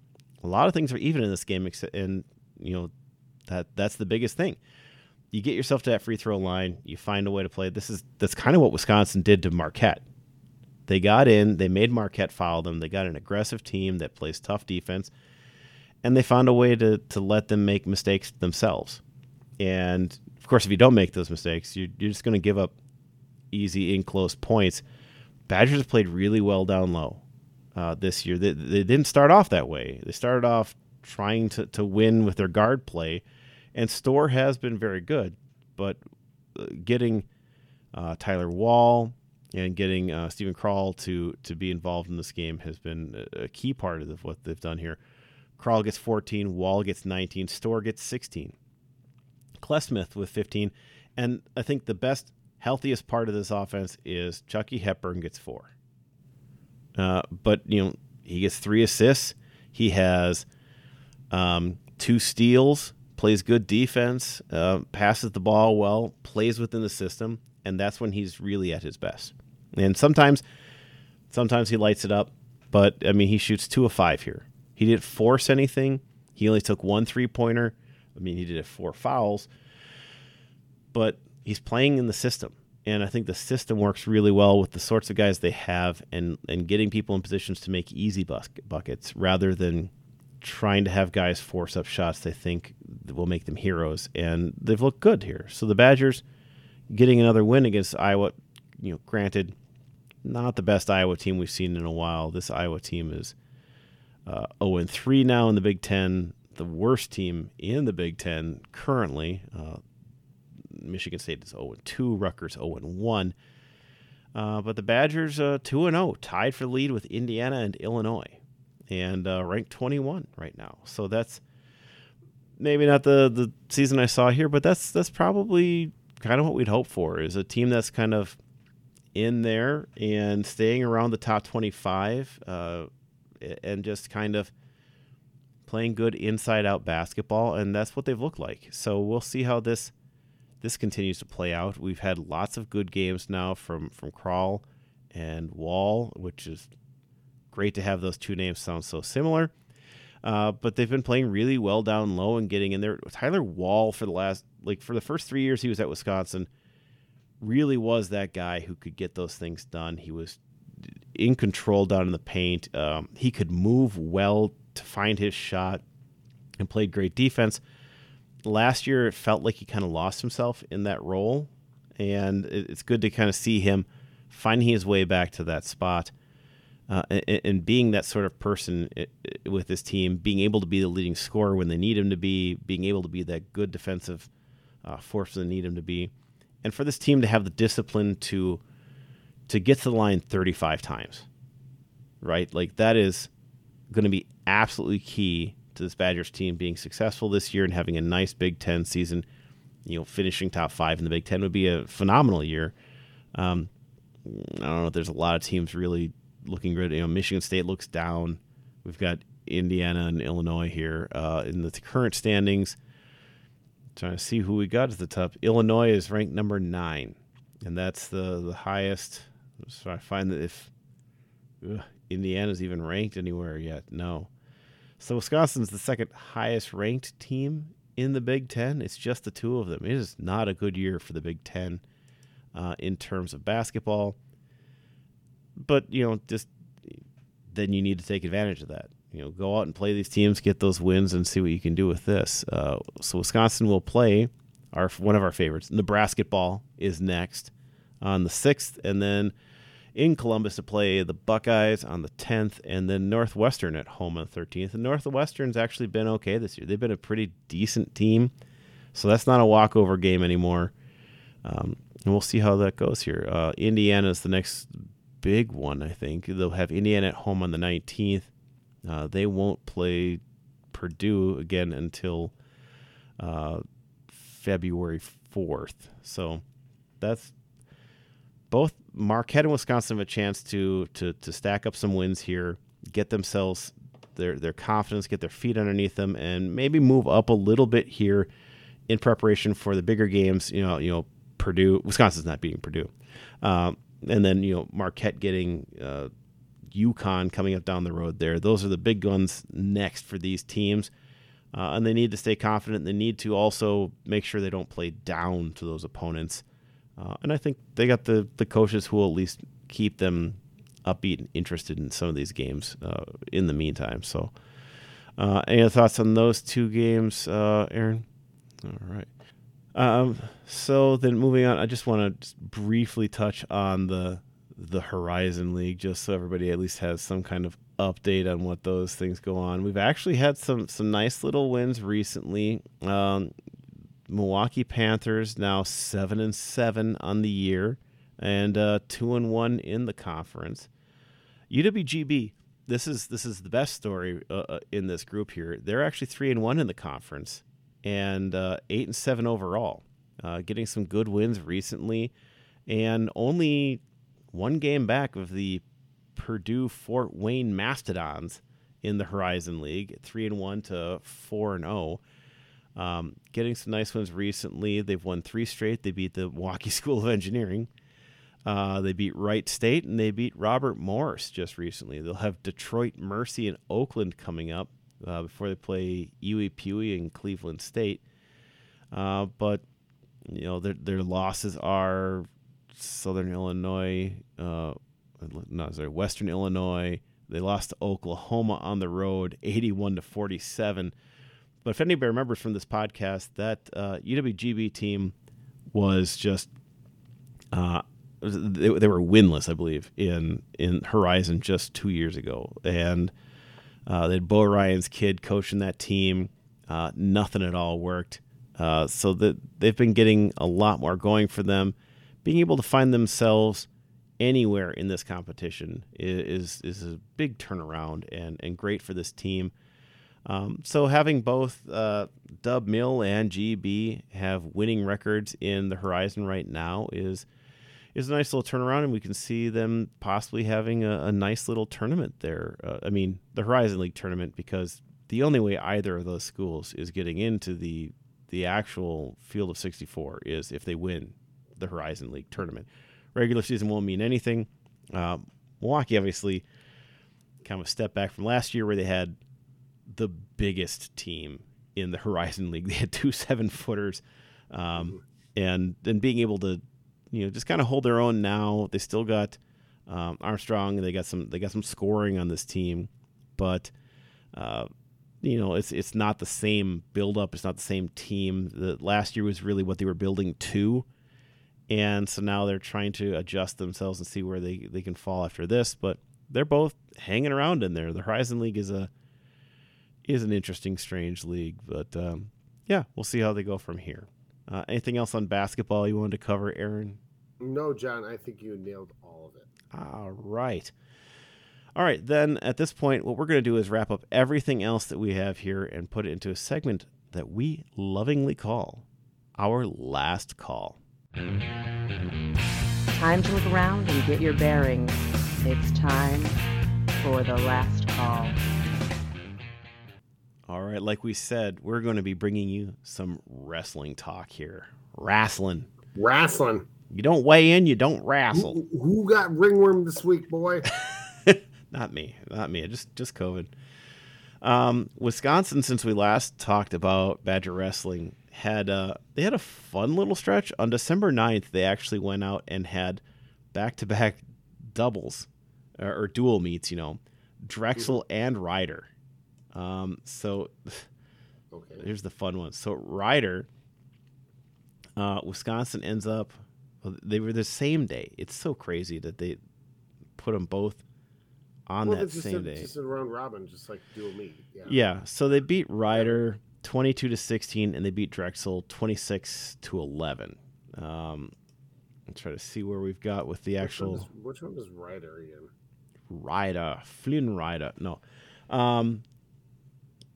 A lot of things are even in this game, and you know that's the biggest thing. You get yourself to that free throw line. You find a way to play. That's kind of what Wisconsin did to Marquette. They got in. They made Marquette foul them. They got an aggressive team that plays tough defense, and they found a way to let them make mistakes themselves. And of course, if you don't make those mistakes, you're just going to give up easy in close points. Badgers have played really well down low this year. They didn't start off that way. They started off trying to win with their guard play, and Storr has been very good, but getting Tyler Wall and getting Stephen Kral to be involved in this game has been a key part of what they've done here. Kral gets 14, Wall gets 19, Storr gets 16. Klesmith with 15, and I think the best healthiest part of this offense is Chucky Hepburn gets 4. But, you know, he gets 3 assists. He has 2 steals, plays good defense, passes the ball well, plays within the system, and that's when he's really at his best. And sometimes he lights it up, but, I mean, he shoots 2 of 5 here. He didn't force anything. He only took 1 three-pointer. I mean, he did it 4 fouls. But... he's playing in the system, and I think the system works really well with the sorts of guys they have and getting people in positions to make easy buckets rather than trying to have guys force up shots they think will make them heroes, and they've looked good here. So the Badgers getting another win against Iowa, you know, granted, not the best Iowa team we've seen in a while. This Iowa team is 0-3 now in the Big Ten, the worst team in the Big Ten currently. Michigan State is 0-2, Rutgers 0-1. But the Badgers 2-0, tied for the lead with Indiana and Illinois, and ranked 21 right now. So that's maybe not the season I saw here, but that's probably kind of what we'd hope for, is a team that's kind of in there and staying around the top 25 and just kind of playing good inside-out basketball, and that's what they've looked like. So we'll see how this continues to play out. We've had lots of good games now from Kral and Wall, which is great to have those two names sound so similar. But they've been playing really well down low and getting in there. Tyler Wall for the first 3 years he was at Wisconsin, really was that guy who could get those things done. He was in control down in the paint. He could move well to find his shot and played great defense. Last year, it felt like he kind of lost himself in that role, and it's good to kind of see him finding his way back to that spot and being that sort of person with this team, being able to be the leading scorer when they need him to be, being able to be that good defensive force when they need him to be, and for this team to have the discipline to get to the line 35 times, right? Like, that is going to be absolutely key to this Badgers team being successful this year and having a nice Big Ten season. You know, finishing top 5 in the Big Ten would be a phenomenal year. I don't know if there's a lot of teams really looking good. You know, Michigan State looks down. We've got Indiana and Illinois here in the current standings. Trying to see who we got at the top. Illinois is ranked number 9, and that's the highest. So I find that if Indiana's even ranked anywhere yet, no. So Wisconsin's the second highest ranked team in the Big Ten. It's just the two of them. It is not a good year for the Big Ten in terms of basketball. But, you know, just then you need to take advantage of that. You know, go out and play these teams, get those wins, and see what you can do with this. So Wisconsin will play one of our favorites. Nebraska ball is next on the 6th, and then in Columbus to play the Buckeyes on the 10th, and then Northwestern at home on the 13th. And Northwestern's actually been okay this year. They've been a pretty decent team, so that's not a walkover game anymore. And we'll see how that goes here. Indiana is the next big one, I think. They'll have Indiana at home on the 19th. They won't play Purdue again until February 4th. So that's both Marquette and Wisconsin have a chance to stack up some wins here, get themselves their confidence, get their feet underneath them, and maybe move up a little bit here in preparation for the bigger games. You know, Purdue, Wisconsin's not beating Purdue, and then you know Marquette getting. UConn coming up down the road there. Those are the big guns next for these teams, and they need to stay confident. They need to also make sure they don't play down to those opponents, and I think they got the coaches who will at least keep them upbeat and interested in some of these games in the meantime. So any other thoughts on those two games, Aaron? All right. So then moving on, I just want to briefly touch on the Horizon League, just so everybody at least has some kind of update on what those things go on. We've actually had some nice little wins recently. Milwaukee Panthers now 7-7 on the year and 2-1 in the conference. UWGB, this is the best story in this group here. They're actually 3-1 in the conference and 8-7 overall, getting some good wins recently, and only one game back of the Purdue Fort Wayne Mastodons in the Horizon League, 3-1 to 4-0. Getting some nice ones recently. They've won 3 straight. They beat the Milwaukee School of Engineering. They beat Wright State, and they beat Robert Morris just recently. They'll have Detroit Mercy and Oakland coming up before they play Huey Puey and Cleveland State. But, you know, their losses are Southern Illinois, Western Illinois. They lost to Oklahoma on the road, 81-47. But if anybody remembers from this podcast, that UWGB team was just they were winless, I believe, in Horizon just 2 years ago, and they had Bo Ryan's kid coaching that team. Nothing at all worked, so that they've been getting a lot more going for them. Being able to find themselves anywhere in this competition is a big turnaround and great for this team. So having both Dub Mill and GB have winning records in the Horizon right now is a nice little turnaround, and we can see them possibly having a nice little tournament there. I mean, the Horizon League tournament, because the only way either of those schools is getting into the actual field of 64 is if they win the Horizon League tournament. Regular season won't mean anything. Milwaukee, obviously, kind of a step back from last year where they had the biggest team in the Horizon League. They had 2 7-footers, and being able to, you know, just kind of hold their own now. They still got Armstrong, and they got some scoring on this team, but you know, it's not the same build-up. It's not the same team. Last year was really what they were building to. And so now they're trying to adjust themselves and see where they can fall after this. But they're both hanging around in there. The Horizon League is an interesting, strange league. But, yeah, we'll see how they go from here. Anything else on basketball you wanted to cover, Aaron? No, John. I think you nailed all of it. All right. Then at this point, what we're going to do is wrap up everything else that we have here and put it into a segment that we lovingly call Our Last Call. time to look around and get your bearings. It's time for the last call. All right, like we said, we're going to be bringing you some wrestling talk here. Wrestling. You don't weigh in, you don't wrestle. Who got ringworm this week, boy? Not me. Just COVID. Wisconsin, since we last talked about Badger wrestling, had a fun little stretch. On December 9th, they actually went out and had back-to-back doubles or dual meets, Drexel and Ryder. Here's the fun one. So Ryder, Wisconsin ends up, they were the same day. It's so crazy that they put them both on that same day. Just a round robin, just like dual meet. Yeah. So they beat Ryder 22-16, and they beat Drexel 26-11. I'm trying to see where we've got with the actual. Which one was Ryder again? Flynn Ryder. No.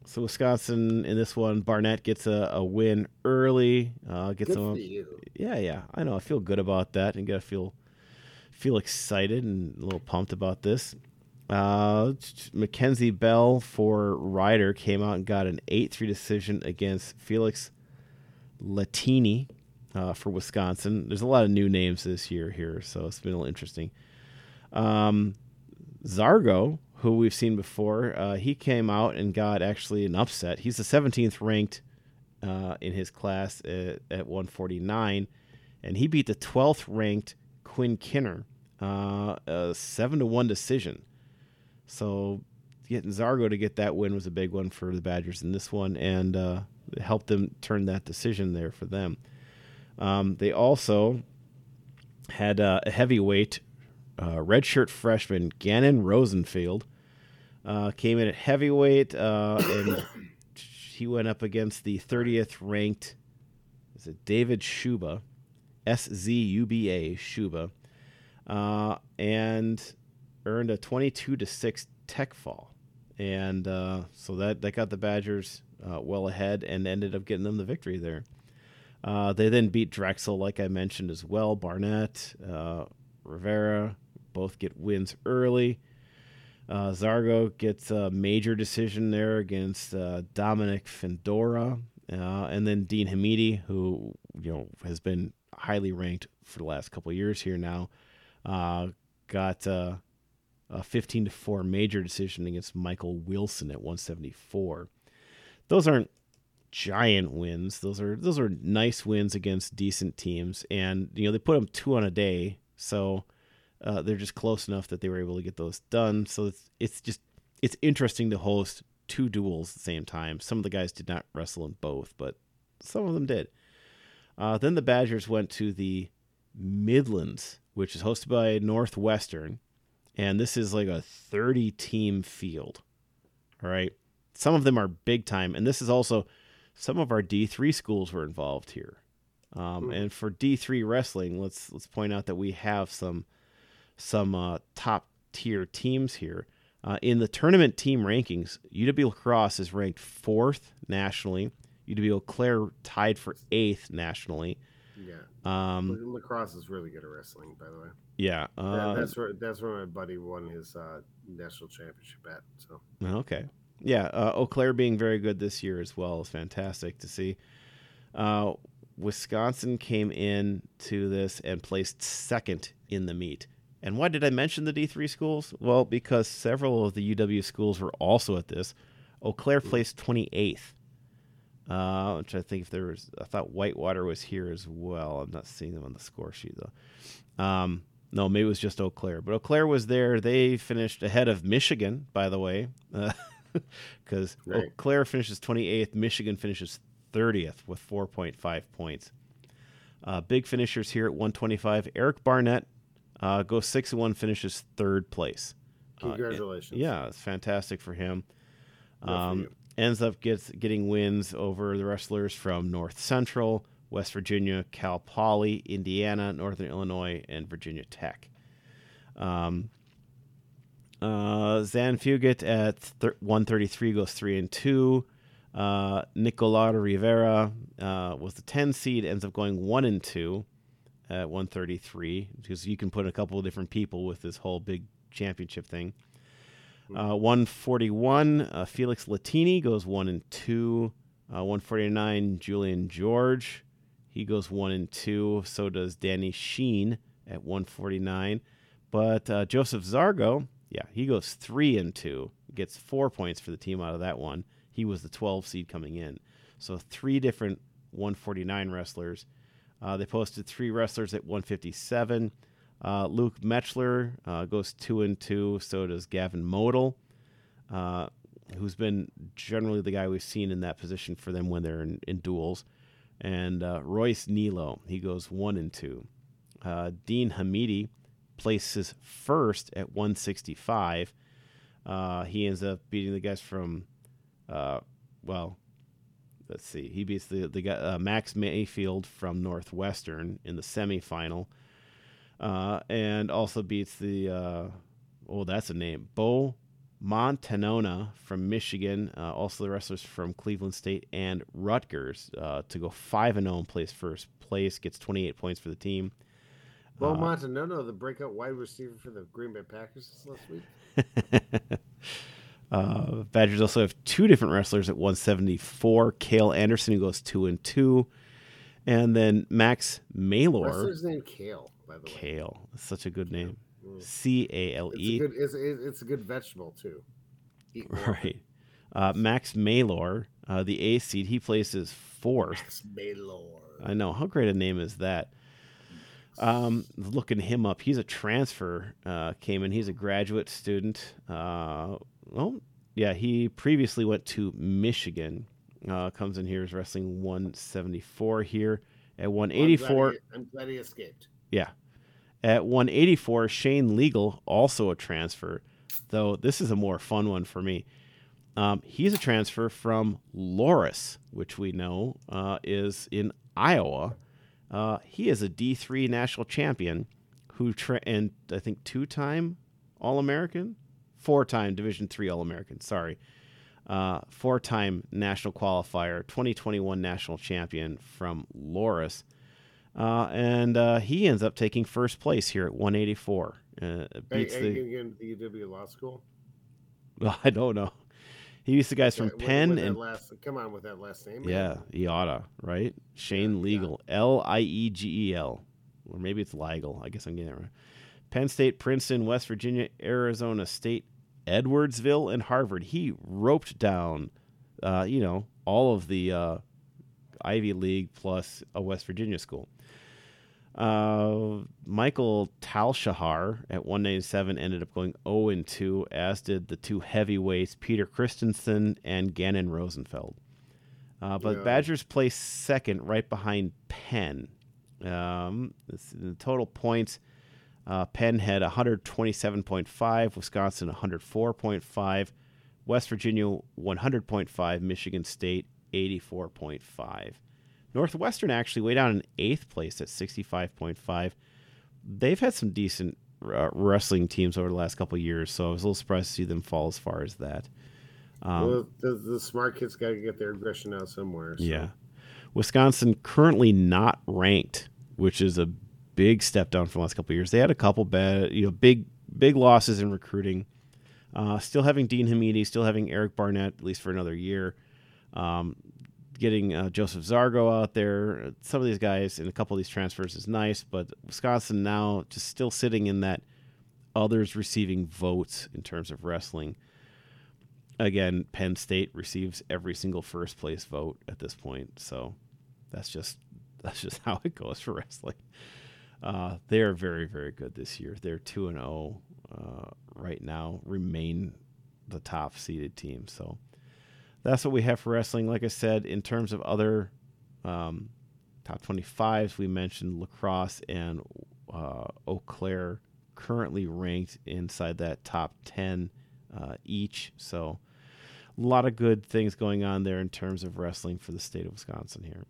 So Wisconsin in this one, Barnett gets a win early. Gets them up. Yeah. I know. I feel good about that, and gotta feel excited and a little pumped about this. Mackenzie Bell for Ryder came out and got an 8-3 decision against Felix Latini for Wisconsin. There's a lot of new names this year here, so it's been a little interesting. Zargo, who we've seen before, he came out and got actually an upset. He's the 17th ranked in his class at 149, and he beat the 12th ranked Quinn Kinner, a 7-1 decision. So getting Zargo to get that win was a big one for the Badgers in this one, and it helped them turn that decision there for them. They also had a heavyweight redshirt freshman, Gannon Rosenfield, came in at heavyweight, and he went up against the 30th ranked, is it David Shuba, S-Z-U-B-A, Shuba, and earned a 22-6 tech fall. And so that got the Badgers well ahead and ended up getting them the victory there. They then beat Drexel, like I mentioned as well. Barnett, Rivera, both get wins early. Zargo gets a major decision there against Dominic Fandora. And then Dean Hamidi, who has been highly ranked for the last couple of years here now, got a 15-4 major decision against Michael Wilson at 174. Those aren't giant wins. Those are nice wins against decent teams, and they put them two on a day, so they're just close enough that they were able to get those done. So it's interesting to host two duels at the same time. Some of the guys did not wrestle in both, but some of them did. Then the Badgers went to the Midlands, which is hosted by Northwestern. And this is like a 30-team field, all right? Some of them are big time, and this is also some of our D3 schools were involved here. And for D3 wrestling, let's point out that we have some top-tier teams here. In the tournament team rankings, UW-Lacrosse is ranked 4th nationally. UW-Eau Claire tied for 8th nationally. Yeah, lacrosse is really good at wrestling, by the way. Yeah, that's where my buddy won his national championship at. So okay, yeah, Eau Claire being very good this year as well is fantastic to see. Wisconsin came in to this and placed second in the meet. And why did I mention the D3 schools? Well, because several of the UW schools were also at this. Eau Claire placed 28th. I'm trying to think if there was. I thought Whitewater was here as well. I'm not seeing them on the score sheet though. No, maybe it was just Eau Claire, but Eau Claire was there. They finished ahead of Michigan, by the way, because Eau Claire finishes 28th, Michigan finishes 30th with 4.5 points. Big finishers here at 125. Eric Barnett goes 6-1, finishes third place. Congratulations! Yeah, it's fantastic for him. Ends up getting wins over the wrestlers from North Central, West Virginia, Cal Poly, Indiana, Northern Illinois, and Virginia Tech. Zan Fugit at 133 goes 3-2. Nicolás Rivera was the 10 seed, ends up going 1-2. at 133, because you can put a couple of different people with this whole big championship thing. 141, Felix Latini goes 1-2. 149, Julian George. He goes 1-2. So does Danny Sheen at 149. But Joseph Zargo, yeah, he goes 3-2. Gets 4 points for the team out of that one. He was the 12 seed coming in. So three different 149 wrestlers. They posted three wrestlers at 157. Luke Metzler goes 2-2. So does Gavin Modell, who's been generally the guy we've seen in that position for them when they're in duels. And Royce Nilo, he goes 1-2. Dean Hamidi places first at 165. He ends up beating the guys from, let's see. He beats the guy, Max Mayfield from Northwestern in the semifinal. And also beats the, that's a name, Bo Montanona from Michigan, also the wrestlers from Cleveland State and Rutgers, to go 5-0 and place first place, gets 28 points for the team. Bo Montanona, the breakout wide receiver for the Green Bay Packers last week. Badgers also have two different wrestlers at 174. Cale Anderson, who goes 2-2. And then Max Maylor. Wrestler's named Cale. Kale. That's such a good name. C-A-L-E. It's a good vegetable, too. Right. Max Maylor, the A seed, he places fourth. Max Maylor. I know. How great a name is that? Looking him up. He's a transfer, came in. He's a graduate student. He previously went to Michigan. Comes in here, is wrestling 174 here. At 184. I'm glad he escaped. Yeah. At 184, Shane Legal, also a transfer, though this is a more fun one for me. He's a transfer from Loris, which we know is in Iowa. He is a D3 national champion and I think two-time All-American, four-time Division III All-American, sorry. Four-time national qualifier, 2021 national champion from Loris. And he ends up taking first place here at 184. Beats are you going to get into UW Law School? Well, I don't know. He beats the guys from Penn. Come on with that last name. Yeah, he oughta, right? Shane Legal. L-I-E-G-E-L. Or maybe it's Legal. I guess I'm getting it right. Penn State, Princeton, West Virginia, Arizona State, Edwardsville, and Harvard. He roped down, all of the Ivy League plus a West Virginia school. Michael Talshahar at 197 ended up going 0-2, as did the two heavyweights, Peter Christensen and Gannon Rosenfeld. Badgers placed second, right behind Penn. The total points, Penn had 127.5, Wisconsin 104.5, West Virginia 100.5, Michigan State 84.5. Northwestern actually way down in 8th place at 65.5. They've had some decent wrestling teams over the last couple of years, so I was a little surprised to see them fall as far as that. The smart kids got to get their aggression out somewhere. So. Yeah. Wisconsin currently not ranked, which is a big step down from the last couple of years. They had a couple bad, big losses in recruiting. Still having Dean Hamidi, still having Eric Barnett, at least for another year. Getting Joseph Zargo out there, some of these guys and a couple of these transfers is nice, but Wisconsin now just still sitting in that others receiving votes in terms of wrestling. Again, Penn State receives every single first place vote at this point, so that's just how it goes for wrestling. They are very, very good this year. They're 2-0 right now, remain the top seeded team, so. That's what we have for wrestling. Like I said, in terms of other top 25s, we mentioned lacrosse and Eau Claire currently ranked inside that top 10 each. So a lot of good things going on there in terms of wrestling for the state of Wisconsin here.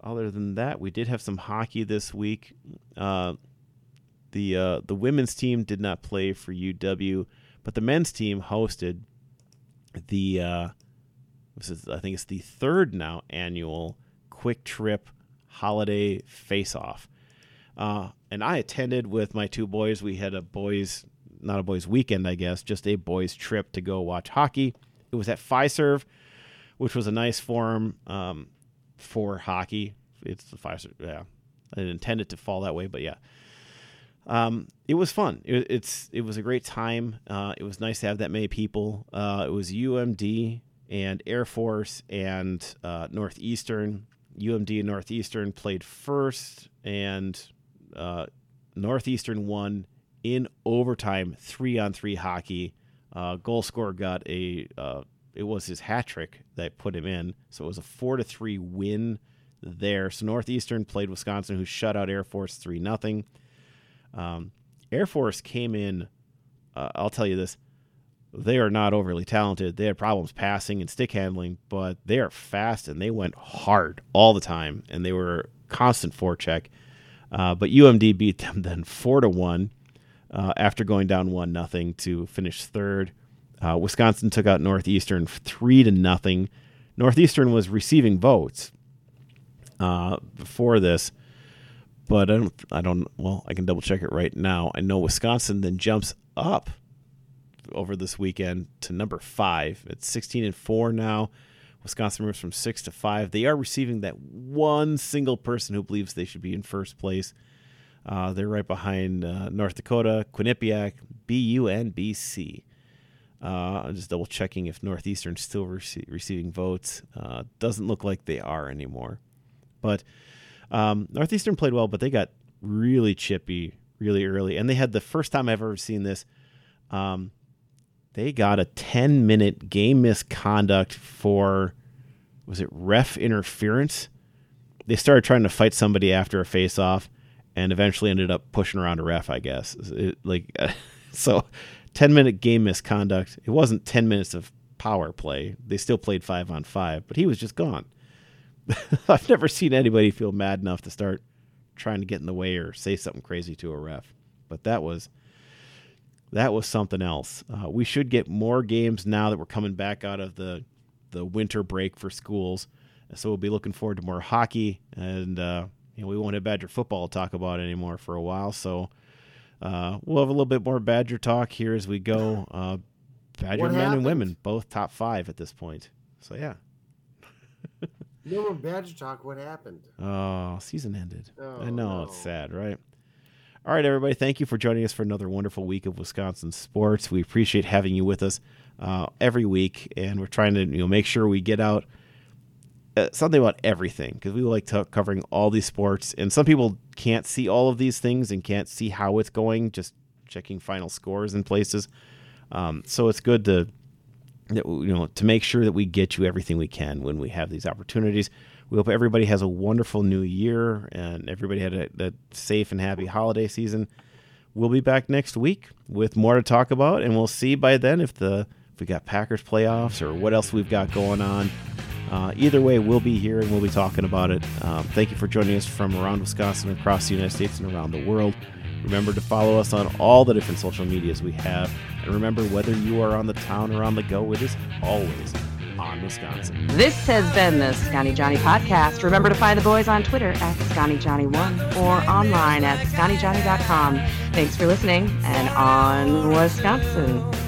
Other than that, we did have some hockey this week. The women's team did not play for UW, but the men's team hosted the I think it's the third now annual Quick Trip holiday face-off. And I attended with my two boys. We had a boys, not a boys weekend, I guess, just a boys trip to go watch hockey. It was at Fiserv, which was a nice forum for hockey. It's the Fiserv, yeah. I didn't intend it to fall that way, but yeah. It was fun. It was a great time. It was nice to have that many people. It was UMD and Air Force and Northeastern. UMD and Northeastern played first, and Northeastern won in overtime, 3-on-3 hockey. Goal scorer got it was his hat trick that put him in, so it was a 4-3 win there. So Northeastern played Wisconsin, who shut out Air Force 3-0. Air Force came in, I'll tell you this, they are not overly talented. They had problems passing and stick handling, but they are fast, and they went hard all the time, and they were constant forecheck. But UMD beat them then 4-1 after going down 1-0 to finish third. Wisconsin took out Northeastern 3-0. Northeastern was receiving votes before this, but well, I can double check it right now. I know Wisconsin then jumps up over this weekend to number 5. It's 16-4 now. Wisconsin moves from 6 to 5. They are receiving that one single person who believes they should be in first place. They're right behind North Dakota, Quinnipiac, BU, and BC. I'm just double checking if Northeastern's still receiving votes. Doesn't look like they are anymore. But Northeastern played well, but they got really chippy really early. And they had the first time I've ever seen this. They got a 10-minute game misconduct for, was it ref interference? They started trying to fight somebody after a face-off and eventually ended up pushing around a ref, I guess. So 10-minute game misconduct. It wasn't 10 minutes of power play. They still played 5-on-5, but he was just gone. I've never seen anybody feel mad enough to start trying to get in the way or say something crazy to a ref. But that was something else. We should get more games now that we're coming back out of the winter break for schools. So we'll be looking forward to more hockey, and we won't have Badger football to talk about anymore for a while. So we'll have a little bit more Badger talk here as we go. Badger what men happened? And women, both top 5 at this point. So, yeah. No more Badger talk. What happened? Oh, season ended. Oh, I know. No. It's sad, right? All right, everybody, thank you for joining us for another wonderful week of Wisconsin sports. We appreciate having you with us every week, and we're trying to make sure we get out something about everything, because we like covering all these sports, and some people can't see all of these things and can't see how it's going, just checking final scores in places. So it's good to make sure that we get you everything we can when we have these opportunities. We hope everybody has a wonderful new year and everybody had a safe and happy holiday season. We'll be back next week with more to talk about, and we'll see by then if we got Packers playoffs or what else we've got going on. Either way, we'll be here and we'll be talking about it. Thank you for joining us from around Wisconsin, across the United States, and around the world. Remember to follow us on all the different social medias we have. And remember, whether you are on the town or on the go, it is always on Wisconsin. This has been the Scotty Johnny Podcast. Remember to find the boys on Twitter at ScottyJohnny1 or online at ScottyJohnny.com. Thanks for listening, and on Wisconsin.